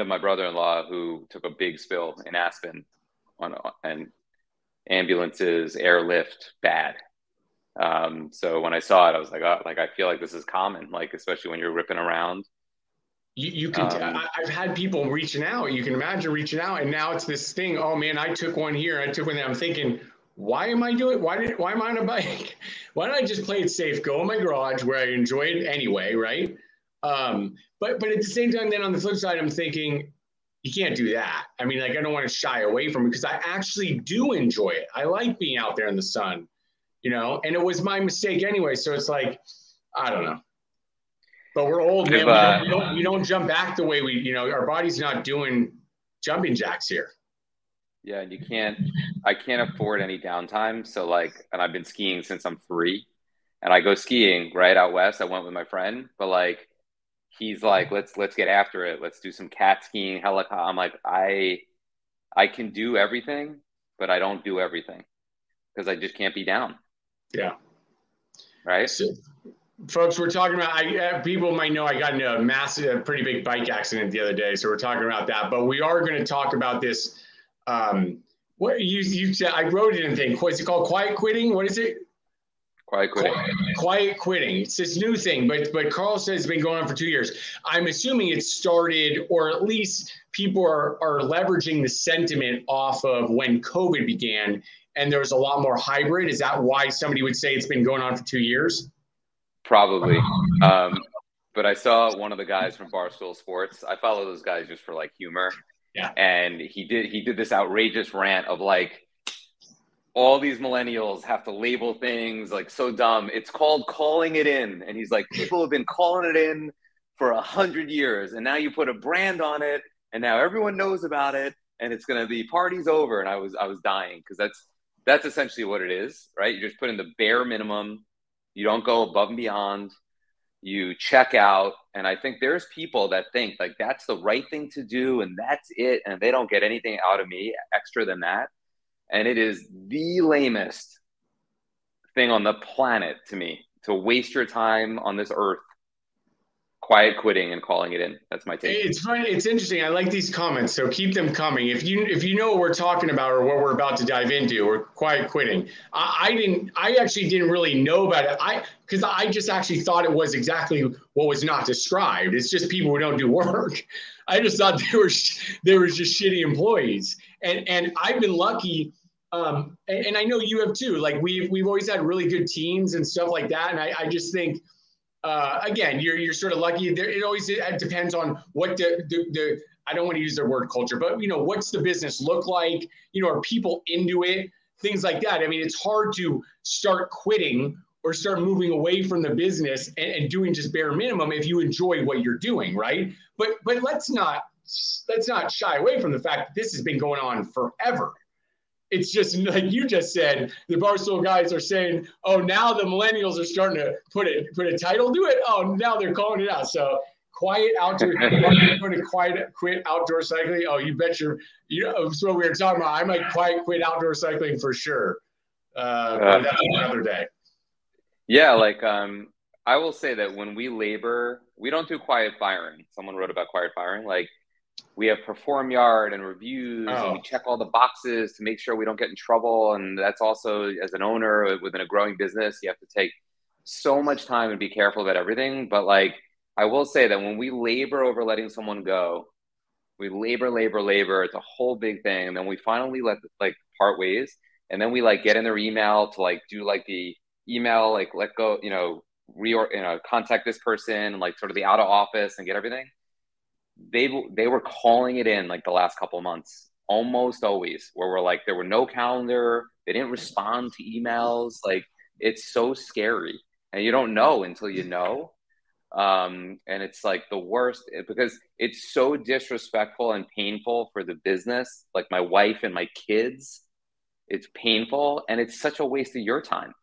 of my brother-in-law who took a big spill in Aspen on and ambulances, airlift, bad. So when I saw it, I was like, oh, like, I feel like this is common, like, especially when you're ripping around. You can, I've had people reaching out, you can imagine reaching out, and now it's this thing, oh man, I took one here, I took one there. I'm thinking, why am I on a bike? Why don't I just play it safe, go in my garage where I enjoy it anyway, right? But at the same time, then on the flip side, I'm thinking, you can't do that. I mean, like, I don't want to shy away from it because I actually do enjoy it. I like being out there in the sun, you know, and it was my mistake anyway. So it's like, I don't know. But we're old, man. We don't jump back the way we, you know, our body's not doing jumping jacks here. Yeah, and I can't afford any downtime. So like, and I've been skiing since I'm 3, and I go skiing right out west. I went with my friend, but like, he's like, let's get after it. Let's do some cat skiing, helicopter. I'm like, I can do everything, but I don't do everything because I just can't be down. Yeah. Right. So, folks, we're talking about, people might know I got into a pretty big bike accident the other day. So we're talking about that, but we are going to talk about this. What you said, I wrote it in a thing. What's it called? Quiet quitting. What is it? Quiet quitting. Quiet quitting. It's this new thing, but Carl says it's been going on for 2 years. I'm assuming it started, or at least people are leveraging the sentiment off of when COVID began and there was a lot more hybrid. Is that why somebody would say it's been going on for 2 years? Probably. But I saw one of the guys from Barstool Sports. I follow those guys just for like humor. Yeah. And he did this outrageous rant of like, all these millennials have to label things, like, so dumb. It's called calling it in. And he's like, people have been calling it in for 100 years. And now you put a brand on it and now everyone knows about it and it's going to be party's over. And I was dying. Cause that's essentially what it is, right? You just put in the bare minimum. You don't go above and beyond. You check out. And I think there's people that think like, that's the right thing to do. And that's it. And they don't get anything out of me extra than that. And it is the lamest thing on the planet to me, to waste your time on this earth, quiet quitting and calling it in. That's my take. It's funny. It's interesting. I like these comments, so keep them coming. If you know what we're talking about or what we're about to dive into, or quiet quitting, I actually didn't really know about it. Because I just actually thought it was exactly what was not described. It's just people who don't do work. I just thought they were just shitty employees. And I've been lucky, and I know you have too. Like we've always had really good teams and stuff like that. And I just think, again, you're sort of lucky. It always depends on what the I don't want to use the word culture, but you know, what's the business look like? You know, are people into it? Things like that. I mean, it's hard to start quitting or start moving away from the business and doing just bare minimum if you enjoy what you're doing, right? But let's not shy away from the fact that this has been going on forever. It's just like you just said, the Barstool guys are saying, oh, now the millennials are starting to put a title to it. Oh, now they're calling it out. So quiet outdoor, going to quiet quit outdoor cycling. Oh, you bet you know, that's what we were talking about. I might quiet quit outdoor cycling for sure. But that's another day. Yeah. Like, I will say that when we labor, we don't do quiet firing. Someone wrote about quiet firing. Like, we have Perform Yard and reviews, and we check all the boxes to make sure we don't get in trouble. And that's also, as an owner within a growing business, you have to take so much time and be careful about everything. But like, I will say that when we labor over letting someone go, we labor. It's a whole big thing. And then we finally part ways. And then we like get in their email to like do like the email, like let go, you know, contact this person, like sort of the out of office and get everything. They were calling it in like the last couple of months, almost always, where we're like, there were no calendar. They didn't respond to emails. Like, it's so scary. And you don't know until you know. And it's like the worst because it's so disrespectful and painful for the business. Like my wife and my kids, it's painful. And it's such a waste of your time.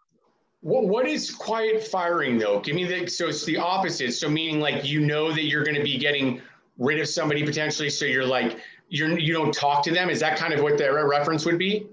What is quiet firing though? Give me so it's the opposite. So meaning like, you know that you're going to be getting rid of somebody potentially. So you're like, you don't talk to them. Is that kind of what their reference would be?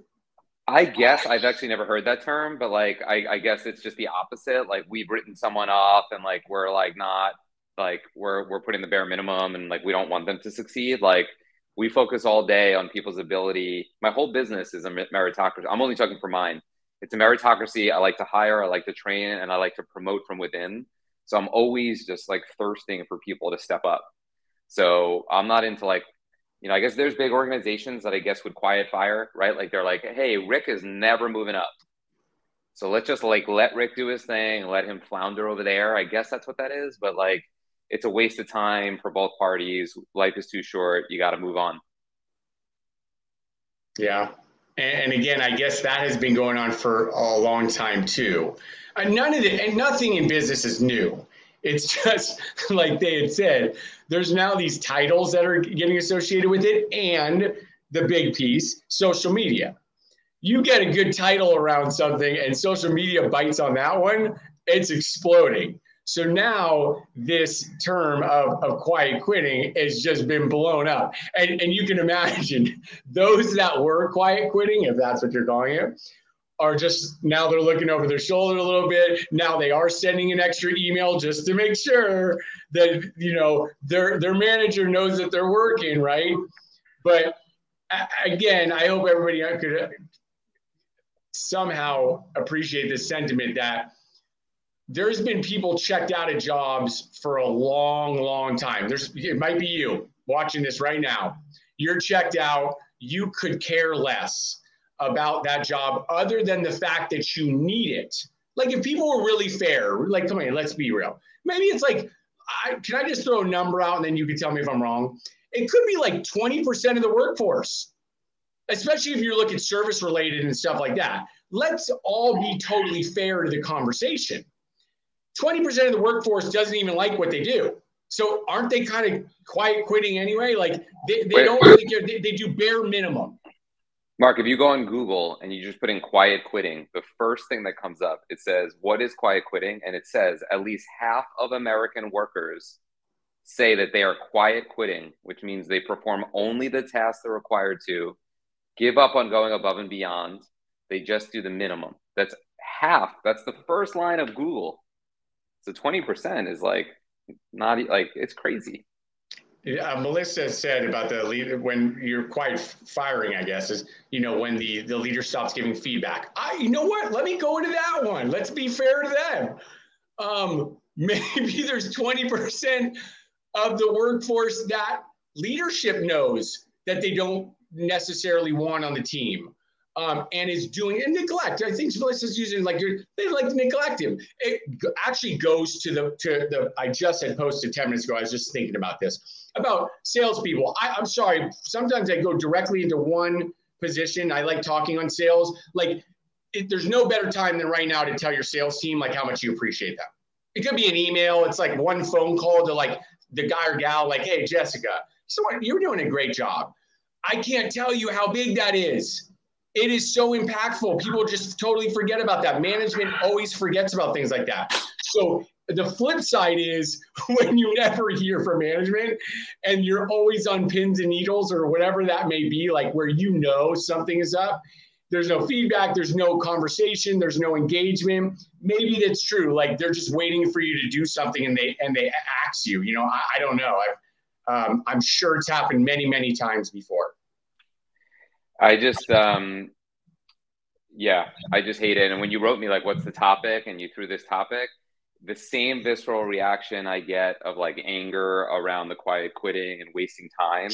I guess I've actually never heard that term, but like, I guess it's just the opposite. Like we've written someone off and like, we're like not like we're putting the bare minimum and like we don't want them to succeed. Like we focus all day on people's ability. My whole business is a meritocracy. I'm only talking for mine. It's a meritocracy. I like to hire, I like to train, and I like to promote from within. So I'm always just like thirsting for people to step up. So I'm not into like, you know, I guess there's big organizations that I guess would quiet fire, right? Like they're like, hey, Rick is never moving up. So let's just like let Rick do his thing and let him flounder over there. I guess that's what that is. But like, it's a waste of time for both parties. Life is too short. You got to move on. Yeah. And again, I guess that has been going on for a long time too. Nothing in business is new. It's just like they had said, there's now these titles that are getting associated with it, and the big piece, social media. You get a good title around something and social media bites on that one, it's exploding. So now this term of quiet quitting has just been blown up. And you can imagine those that were quiet quitting, if that's what you're calling it, are just now they're looking over their shoulder a little bit. Now they are sending an extra email just to make sure that, you know, their manager knows that they're working, right? But again, I hope everybody could somehow appreciate the sentiment that there's been people checked out of jobs for a long, long time. It might be you watching this right now. You're checked out. You could care less about that job other than the fact that you need it. Like if people were really fair, like, come on, let's be real. Maybe it's like, can I just throw a number out and then you can tell me if I'm wrong? It could be like 20% of the workforce, especially if you're looking service related and stuff like that. Let's all be totally fair to the conversation. 20% of the workforce doesn't even like what they do. So aren't they kind of quiet quitting anyway? Like they don't really care. They do bare minimum. Mark, if you go on Google and you just put in quiet quitting, the first thing that comes up, it says, what is quiet quitting? And it says at least half of American workers say that they are quiet quitting, which means they perform only the tasks they're required to, give up on going above and beyond. They just do the minimum. That's half. That's the first line of Google. So 20% is like not like it's crazy. Yeah, Melissa said about the leader when you're quiet firing, I guess, is, you know, when the leader stops giving feedback. You know what? Let me go into that one. Let's be fair to them. Maybe there's 20% of the workforce that leadership knows that they don't necessarily want on the team. And is doing and neglect. I think Melissa's using like they like to neglect him. It actually goes to the I just had posted 10 minutes ago. I was just thinking about this about salespeople. I'm sorry. Sometimes I go directly into one position. I like talking on sales. Like there's no better time than right now to tell your sales team like how much you appreciate them. It could be an email. It's like one phone call to like the guy or gal like, hey Jessica, so you're doing a great job. I can't tell you how big that is. It is so impactful. People just totally forget about that. Management always forgets about things like that. So the flip side is when you never hear from management and you're always on pins and needles or whatever that may be, like where you know something is up, there's no feedback, there's no conversation, there's no engagement. Maybe that's true. Like they're just waiting for you to do something and they ask you, you know, I don't know. I'm sure it's happened many, many times before. I just, I just hate it. And when you wrote me like, what's the topic? And you threw this topic, the same visceral reaction I get of like anger around the quiet quitting and wasting time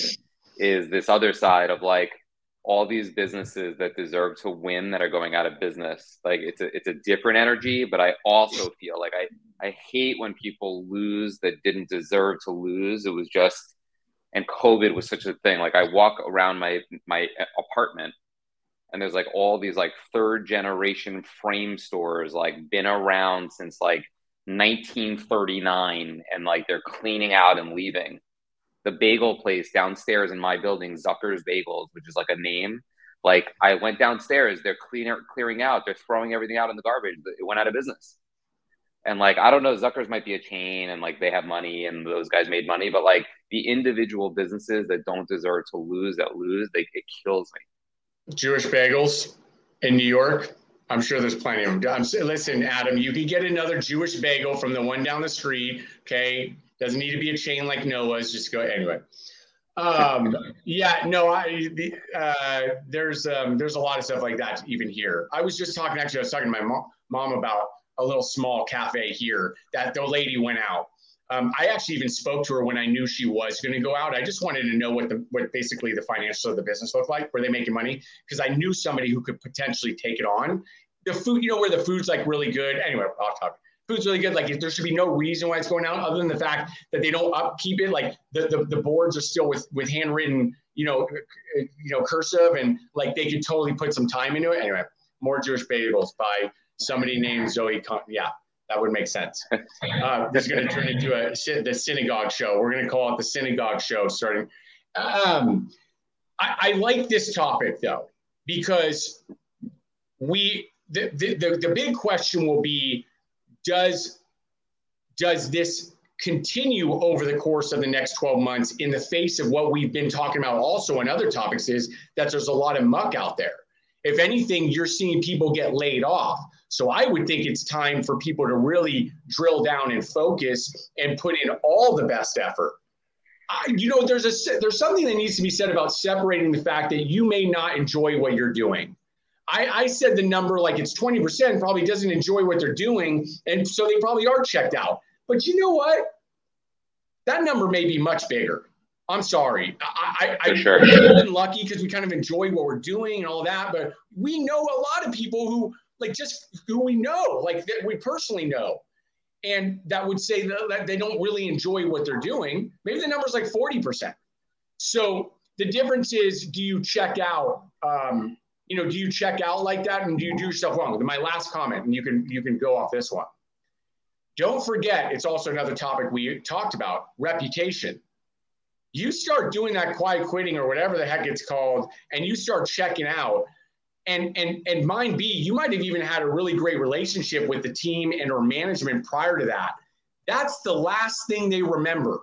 is this other side of like all these businesses that deserve to win that are going out of business. Like it's a different energy, but I also feel like I hate when people lose that didn't deserve to lose. It was just, and COVID was such a thing. Like I walk around my apartment and there's like all these like third generation frame stores, like been around since like 1939 and like they're cleaning out and leaving. The bagel place downstairs in my building, Zucker's Bagels, which is like a name. Like I went downstairs, they're clearing out. They're throwing everything out in the garbage. It went out of business. And like, I don't know, Zucker's might be a chain and like they have money and those guys made money, but like the individual businesses that don't deserve to lose, it kills me. Jewish Bagels in New York. I'm sure there's plenty of them. Listen, Adam, you can get another Jewish bagel from the one down the street. Okay. Doesn't need to be a chain like Noah's. Just go anyway. There's a lot of stuff like that even here. I was talking to my mom about a little small cafe here that the lady went out. I actually even spoke to her when I knew she was going to go out. I just wanted to know what basically the financials of the business looked like. Were they making money? Because I knew somebody who could potentially take it on. The food, you know, where the food's like really good. Anyway, off topic. Food's really good. Like there should be no reason why it's going out other than the fact that they don't upkeep it. Like the boards are still with handwritten, you know, cursive, and like they could totally put some time into it. Anyway, more Jewish bagels by somebody named Zoe. Yeah. That would make sense. This is going to turn into the synagogue show. We're going to call it the synagogue show starting. I like this topic though, because the big question will be, does this continue over the course of the next 12 months in the face of what we've been talking about also in other topics, is that there's a lot of muck out there. If anything, you're seeing people get laid off. So I would think it's time for people to really drill down and focus and put in all the best effort. There's something that needs to be said about separating the fact that you may not enjoy what you're doing. I said the number like it's 20% probably doesn't enjoy what they're doing. And so they probably are checked out. But you know what? That number may be much bigger. I'm sorry. I've been lucky because we kind of enjoy what we're doing and all that. But we know a lot of people who we personally know, and that would say that they don't really enjoy what they're doing. Maybe the number's like 40%. So the difference is, do you check out? Do you check out like that, and do you do yourself wrong? My last comment, and you can go off this one. Don't forget, it's also another topic we talked about: reputation. You start doing that quiet quitting or whatever the heck it's called, and you start checking out. And mind be, you might have even had a really great relationship with the team and or management prior to that. That's the last thing they remember.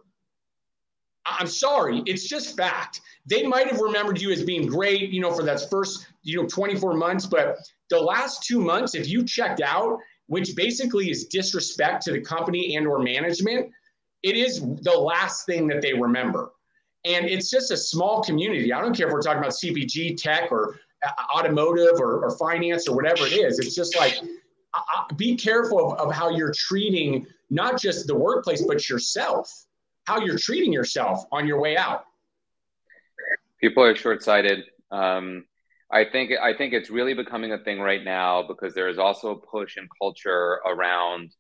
I'm sorry, it's just fact. They might have remembered you as being great, for that first, 24 months, but the last 2 months, if you checked out, which basically is disrespect to the company and or management, it is the last thing that they remember. And it's just a small community. I don't care if we're talking about CPG, tech, or automotive or finance or whatever it is. It's just like, be careful of how you're treating not just the workplace, but yourself, how you're treating yourself on your way out. People are short-sighted. I think it's really becoming a thing right now because there is also a push in culture around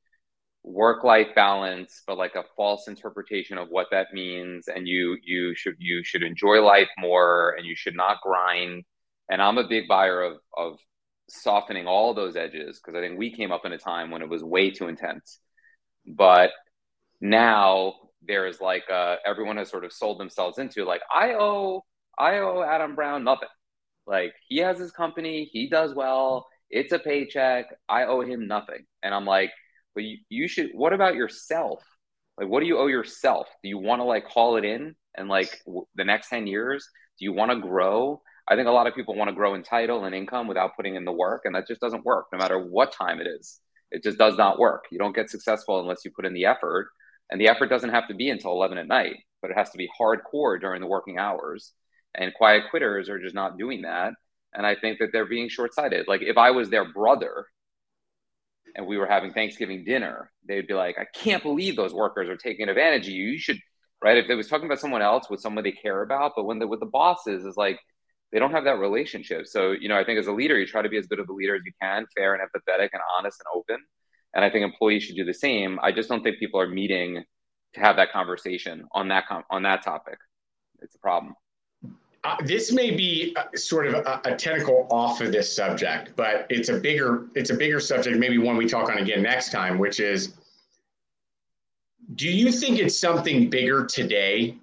work-life balance, but like a false interpretation of what that means. And you should enjoy life more, and you should not grind. And I'm a big buyer of softening all those edges, because I think we came up in a time when it was way too intense. But now there is like everyone has sort of sold themselves into like, I owe Adam Brown nothing. Like, he has his company, he does well, it's a paycheck, I owe him nothing. And I'm like, but you should, what about yourself? Like, what do you owe yourself? Do you want to like haul it in and like the next 10 years? Do you want to grow? I think a lot of people want to grow in title and income without putting in the work. And that just doesn't work no matter what time it is. It just does not work. You don't get successful unless you put in the effort. And the effort doesn't have to be until 11 at night, but it has to be hardcore during the working hours. And quiet quitters are just not doing that. And I think that they're being short-sighted. Like, if I was their brother and we were having Thanksgiving dinner, they'd be like, I can't believe those workers are taking advantage of you. You should, right? If they was talking about someone else with someone they care about, but when they're with the bosses, it's like, they don't have that relationship. So, I think as a leader, you try to be as good of a leader as you can, fair and empathetic and honest and open. And I think employees should do the same. I just don't think people are meeting to have that conversation on that topic. It's a problem. This may be sort of a tentacle off of this subject, but it's a bigger subject, maybe one we talk on again next time, which is, do you think it's something bigger today?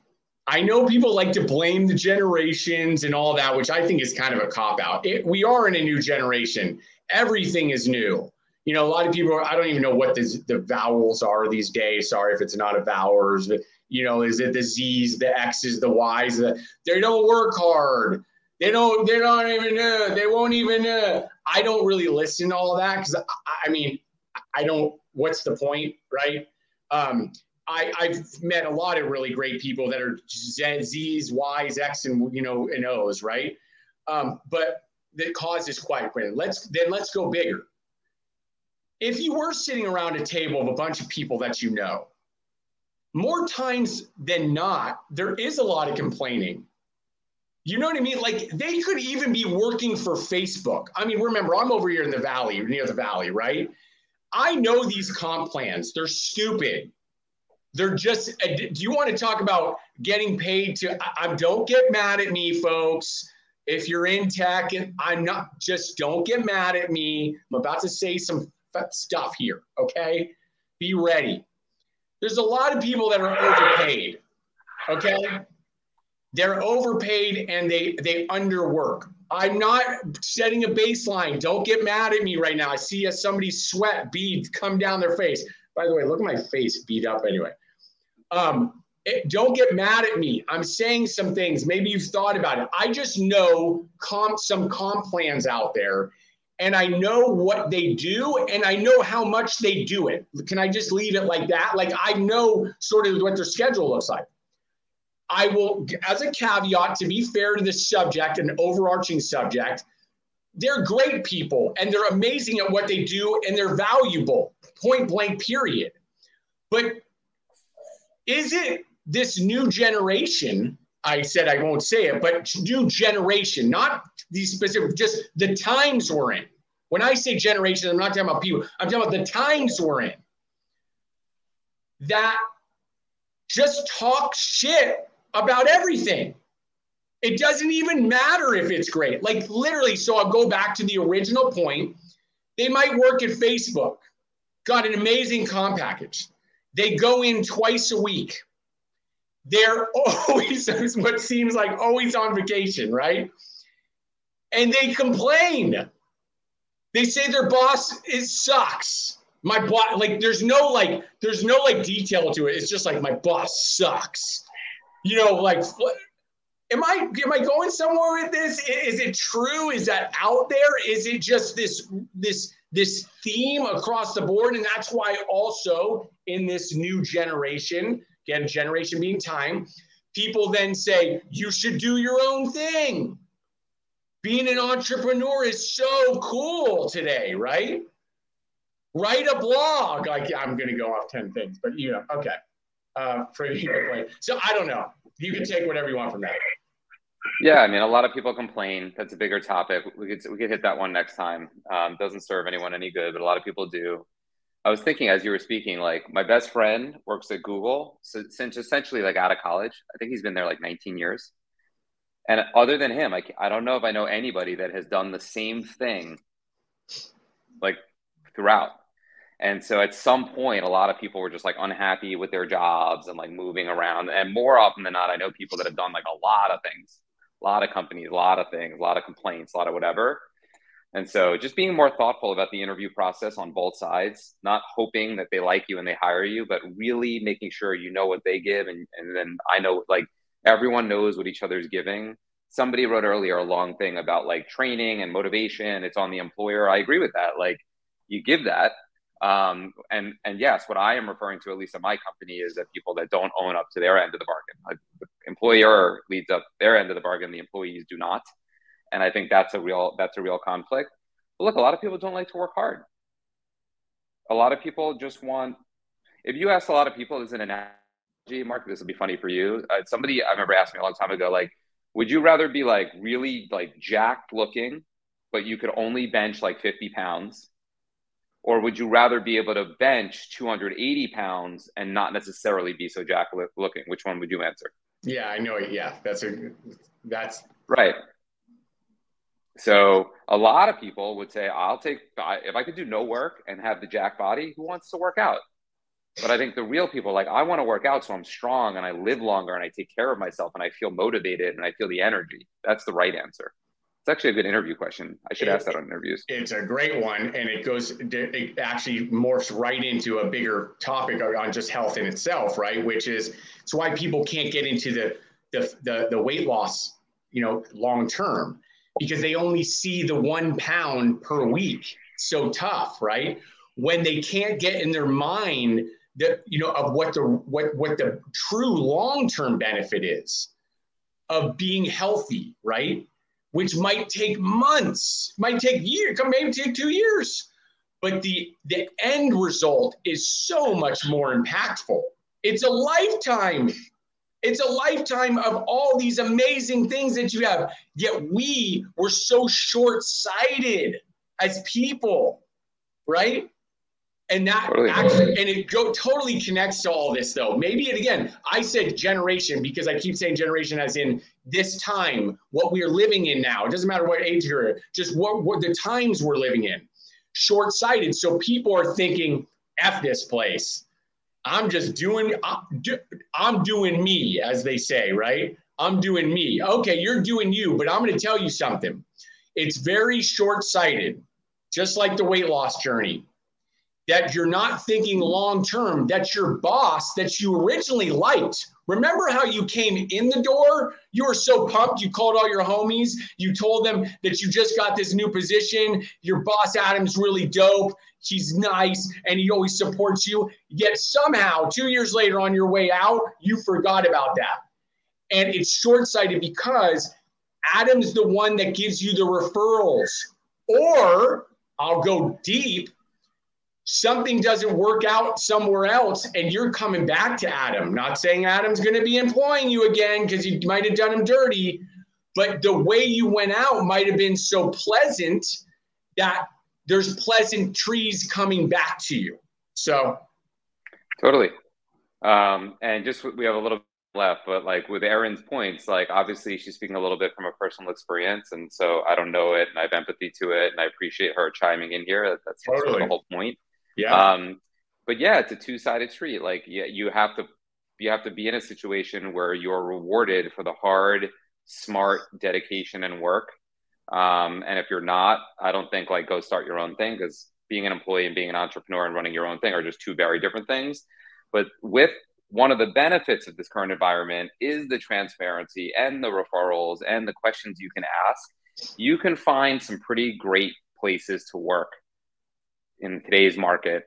I know people like to blame the generations and all that, which I think is kind of a cop-out. We are in a new generation. Everything is new. A lot of people, I don't even know what the vowels are these days. Sorry if it's not a vowels, but, is it the Z's, the X's, the Y's? They don't work hard. They won't even know. I don't really listen to all that because, what's the point, right? I've met a lot of really great people that are Z's, Y's, X, and and O's, right? But the cause is quite clear. Let's go bigger. If you were sitting around a table of a bunch of people that you know, more times than not, there is a lot of complaining. You know what I mean? Like, they could even be working for Facebook. I mean, remember, I'm over here in the valley, near the valley, right? I know these comp plans. They're stupid. They're just, do you want to talk about getting paid to, don't get mad at me, folks. If you're in tech, and don't get mad at me. I'm about to say some stuff here, okay? Be ready. There's a lot of people that are overpaid, okay? They're overpaid and they underwork. I'm not setting a baseline. Don't get mad at me right now. I see somebody's sweat beads come down their face. By the way, look at my face beat up anyway. Don't get mad at me. I'm saying some things. Maybe you've thought about it. I just know some comp plans out there, and I know what they do, and I know how much they do it. Can I just leave it like that? Like, I know sort of what their schedule looks like. I will, as a caveat, to be fair to the subject, an overarching subject, they're great people, and they're amazing at what they do, and they're valuable, point blank, period. But is it this new generation, I said I won't say it, but new generation, not these specific, just the times we're in. When I say generation, I'm not talking about people. I'm talking about the times we're in. That just talk shit about everything. It doesn't even matter if it's great. Like, literally, so I'll go back to the original point. They might work at Facebook, got an amazing comp package. They go in twice a week. They're always, what seems like always on vacation, right? And they complain. They say their boss, it sucks. My boss, like, there's no detail to it. It's just like, my boss sucks. Am I going somewhere with this? Is it true? Is that out there? Is it just this theme across the board? And that's why also in this new generation, again, generation being time, people then say, you should do your own thing. Being an entrepreneur is so cool today, right? Write a blog. Like, I'm going to go off 10 things, but okay. Pretty quickly. So I don't know. You can take whatever you want from that. Yeah, I mean, a lot of people complain. That's a bigger topic. We could hit that one next time. Doesn't serve anyone any good, but a lot of people do. I was thinking as you were speaking, like, my best friend works at Google since essentially like out of college. I think he's been there like 19 years. And other than him, I don't know if I know anybody that has done the same thing like throughout. And so at some point, a lot of people were just like unhappy with their jobs and like moving around. And more often than not, I know people that have done like a lot of things, a lot of companies, a lot of things, a lot of complaints, a lot of whatever. And so just being more thoughtful about the interview process on both sides, not hoping that they like you and they hire you, but really making sure you know what they give. And then I know, like, everyone knows what each other's giving. Somebody wrote earlier a long thing about like training and motivation. It's on the employer. I agree with that. Like, you give that. And yes, what I am referring to, at least in my company, is that people that don't own up to their end of the bargain, like, the employer leads up their end of the bargain, the employees do not. And I think that's a real conflict. But look, a lot of people don't like to work hard. A lot of people just want, if you ask a lot of people, this is an analogy, Mark, this will be funny for you. Somebody I remember asked me a long time ago, like, would you rather be like really like jacked looking, but you could only bench like 50 pounds? Or would you rather be able to bench 280 pounds and not necessarily be so jacked looking? Which one would you answer? Yeah, I know it. Yeah, that's right. So a lot of people would say, if I could do no work and have the jack body, who wants to work out? But I think the real people, like, I want to work out so I'm strong and I live longer and I take care of myself and I feel motivated and I feel the energy. That's the right answer. It's actually a good interview question. I should ask that on interviews. It's a great one. And it actually morphs right into a bigger topic on just health in itself, right? Which is, it's why people can't get into the weight loss, long-term. Because they only see the 1 pound per week. So tough, right? When they can't get in their mind the, you know, of what the true long-term benefit is of being healthy, right? Which might take months, might take years, maybe take 2 years, but the end result is so much more impactful. It's a lifetime. It's a lifetime of all these amazing things that you have. Yet we were so short-sighted as people, right? And that totally actually, and it totally connects to all this, though. Maybe it again, I said generation because I keep saying generation as in this time, what we are living in now. It doesn't matter what age you're in, just what the times we're living in. Short-sighted. So people are thinking, F this place. I'm just doing, I'm doing me, as they say, right? I'm doing me. Okay, you're doing you, but I'm going to tell you something. It's very short-sighted, just like the weight loss journey, that you're not thinking long-term, that your boss that you originally liked. Remember how you came in the door? You were so pumped. You called all your homies. You told them that you just got this new position. Your boss, Adam's really dope. He's nice, and he always supports you. Yet somehow, 2 years later on your way out, you forgot about that. And it's short-sighted because Adam's the one that gives you the referrals. Or, I'll go deep, something doesn't work out somewhere else, and you're coming back to Adam. Not saying Adam's going to be employing you again because you might have done him dirty, but the way you went out might have been so pleasant that there's pleasantries coming back to you. So. Totally. And just, we have a little left, but like with Erin's points, like obviously she's speaking a little bit from a personal experience. And so I don't know it and I have empathy to it. And I appreciate her chiming in here. That's totally sort of the whole point. Yeah. But yeah, it's a two-sided street. Like yeah, you have to be in a situation where you're rewarded for the hard, smart dedication and work. And if you're not, I don't think like go start your own thing, because being an employee and being an entrepreneur and running your own thing are just two very different things. But with one of the benefits of this current environment is the transparency and the referrals and the questions you can ask. You can find some pretty great places to work in today's market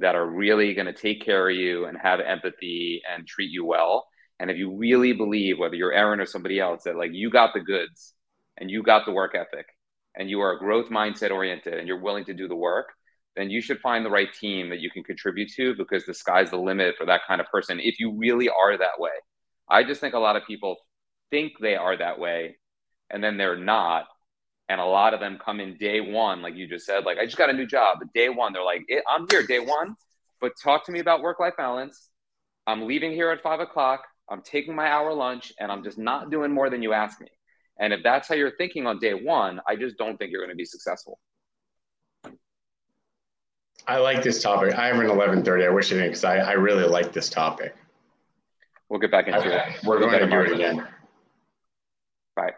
that are really going to take care of you and have empathy and treat you well. And if you really believe, whether you're Erin or somebody else, that like you got the goods, and you got the work ethic, and you are a growth mindset oriented, and you're willing to do the work, then you should find the right team that you can contribute to, because the sky's the limit for that kind of person if you really are that way. I just think a lot of people think they are that way, and then they're not. And a lot of them come in day one, like you just said, like, I just got a new job. But day one, they're like, I'm here day one, but talk to me about work-life balance. I'm leaving here at 5 o'clock. I'm taking my hour lunch, and I'm just not doing more than you ask me. And if that's how you're thinking on day one, I just don't think you're going to be successful. I like this topic. I have an 11:30. I wish I didn't, because I really like this topic. We'll get back into it. We're going to do it again. Bye.